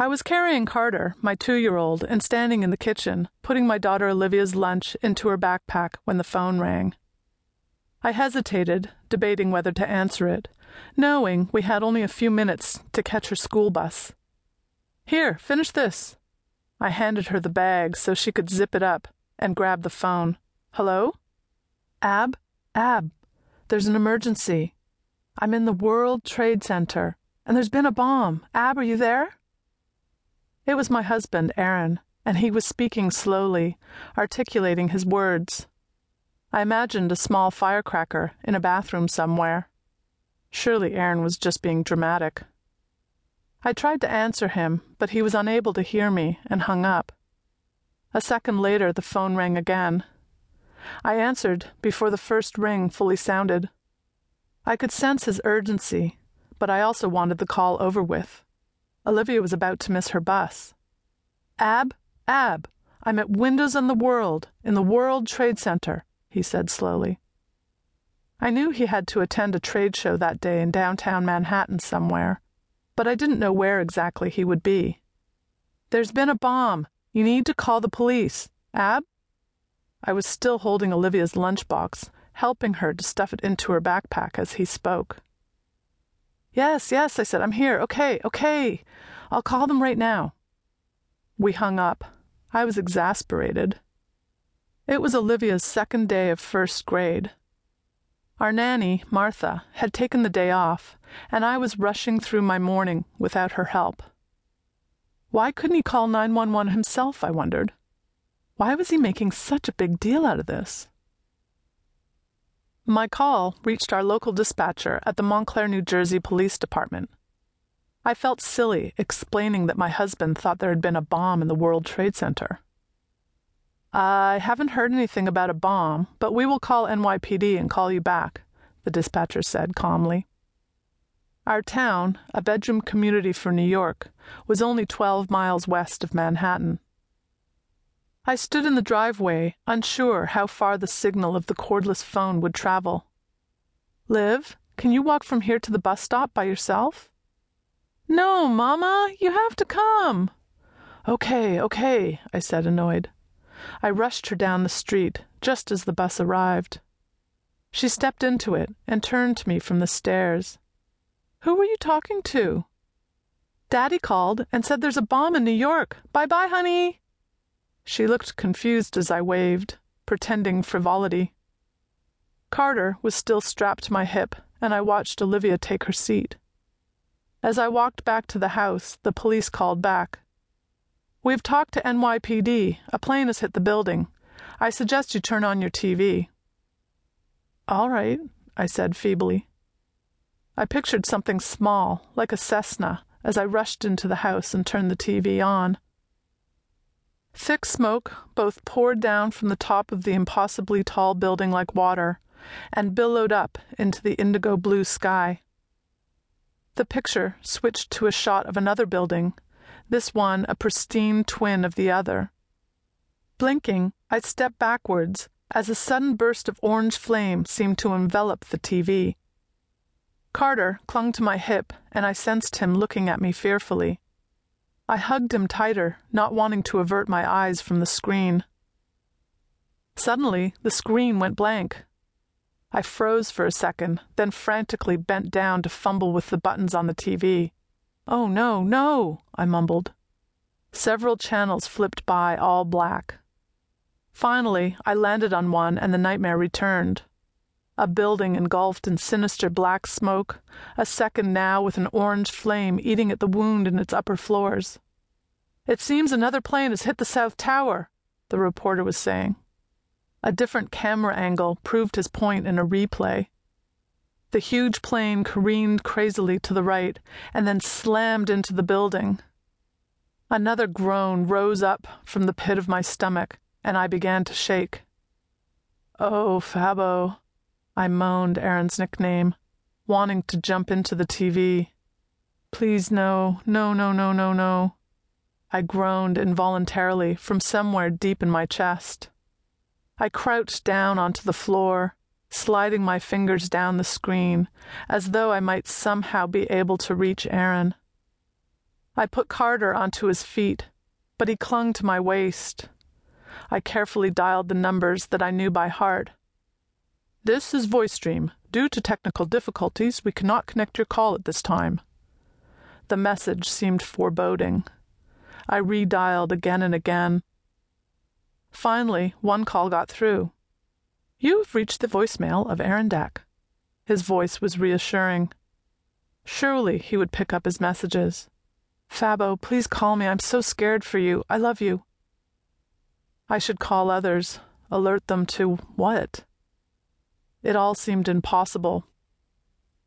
I was carrying Carter, my 2-year-old, and standing in the kitchen, putting my daughter Olivia's lunch into her backpack when the phone rang. I hesitated, debating whether to answer it, knowing we had only a few minutes to catch her school bus. "Here, finish this." I handed her the bag so she could zip it up and grabbed the phone. "Hello? Ab, there's an emergency. I'm in the World Trade Center, and there's been a bomb. Ab, are you there?" It was my husband, Aaron, and he was speaking slowly, articulating his words. I imagined a small firecracker in a bathroom somewhere. Surely Aaron was just being dramatic. I tried to answer him, but he was unable to hear me and hung up. A second later, the phone rang again. I answered before the first ring fully sounded. I could sense his urgency, but I also wanted the call over with. Olivia was about to miss her bus. Ab, I'm at Windows on the World, in the World Trade Center, he said slowly. I knew he had to attend a trade show that day in downtown Manhattan somewhere, but I didn't know where exactly he would be. "There's been a bomb. You need to call the police. Ab?" I was still holding Olivia's lunchbox, helping her to stuff it into her backpack as he spoke. Yes, I said, "I'm here. Okay. I'll call them right now." We hung up. I was exasperated. It was Olivia's second day of first grade. Our nanny, Martha, had taken the day off, and I was rushing through my morning without her help. Why couldn't he call 911 himself, I wondered. Why was he making such a big deal out of this? My call reached our local dispatcher at the Montclair, New Jersey Police Department. I felt silly explaining that my husband thought there had been a bomb in the World Trade Center. "I haven't heard anything about a bomb, but we will call NYPD and call you back," the dispatcher said calmly. Our town, a bedroom community for New York, was only 12 miles west of Manhattan. I stood in the driveway, unsure how far the signal of the cordless phone would travel. "Liv, can you walk from here to the bus stop by yourself?" "No, Mama, you have to come." Okay, I said, annoyed. I rushed her down the street just as the bus arrived. She stepped into it and turned to me from the stairs. "Who were you talking to?" "Daddy called and said there's a bomb in New York. Bye-bye, honey." She looked confused as I waved, pretending frivolity. Carter was still strapped to my hip, and I watched Olivia take her seat. As I walked back to the house, the police called back. "We've talked to NYPD. A plane has hit the building. I suggest you turn on your TV." "All right," I said feebly. I pictured something small, like a Cessna, as I rushed into the house and turned the TV on. Thick smoke both poured down from the top of the impossibly tall building like water and billowed up into the indigo blue sky. The picture switched to a shot of another building, this one a pristine twin of the other. Blinking, I stepped backwards as a sudden burst of orange flame seemed to envelop the TV. Carter clung to my hip, and I sensed him looking at me fearfully. I hugged him tighter, not wanting to avert my eyes from the screen. Suddenly, the screen went blank. I froze for a second, then frantically bent down to fumble with the buttons on the TV. "Oh, no, I mumbled. Several channels flipped by, all black. Finally, I landed on one and the nightmare returned. A building engulfed in sinister black smoke, a second now with an orange flame eating at the wound in its upper floors. "It seems another plane has hit the South Tower," the reporter was saying. A different camera angle proved his point in a replay. The huge plane careened crazily to the right and then slammed into the building. Another groan rose up from the pit of my stomach, and I began to shake. "Oh, Fabo," I moaned Aaron's nickname, wanting to jump into the TV. "Please no, I groaned involuntarily from somewhere deep in my chest. I crouched down onto the floor, sliding my fingers down the screen, as though I might somehow be able to reach Aaron. I put Carter onto his feet, but he clung to my waist. I carefully dialed the numbers that I knew by heart. "This is VoiceStream. Due to technical difficulties, we cannot connect your call at this time." The message seemed foreboding. I redialed again and again. Finally, one call got through. "You've reached the voicemail of Aaron Dack." His voice was reassuring. Surely he would pick up his messages. "Fabo, please call me. I'm so scared for you. I love you." I should call others, alert them to what? It all seemed impossible.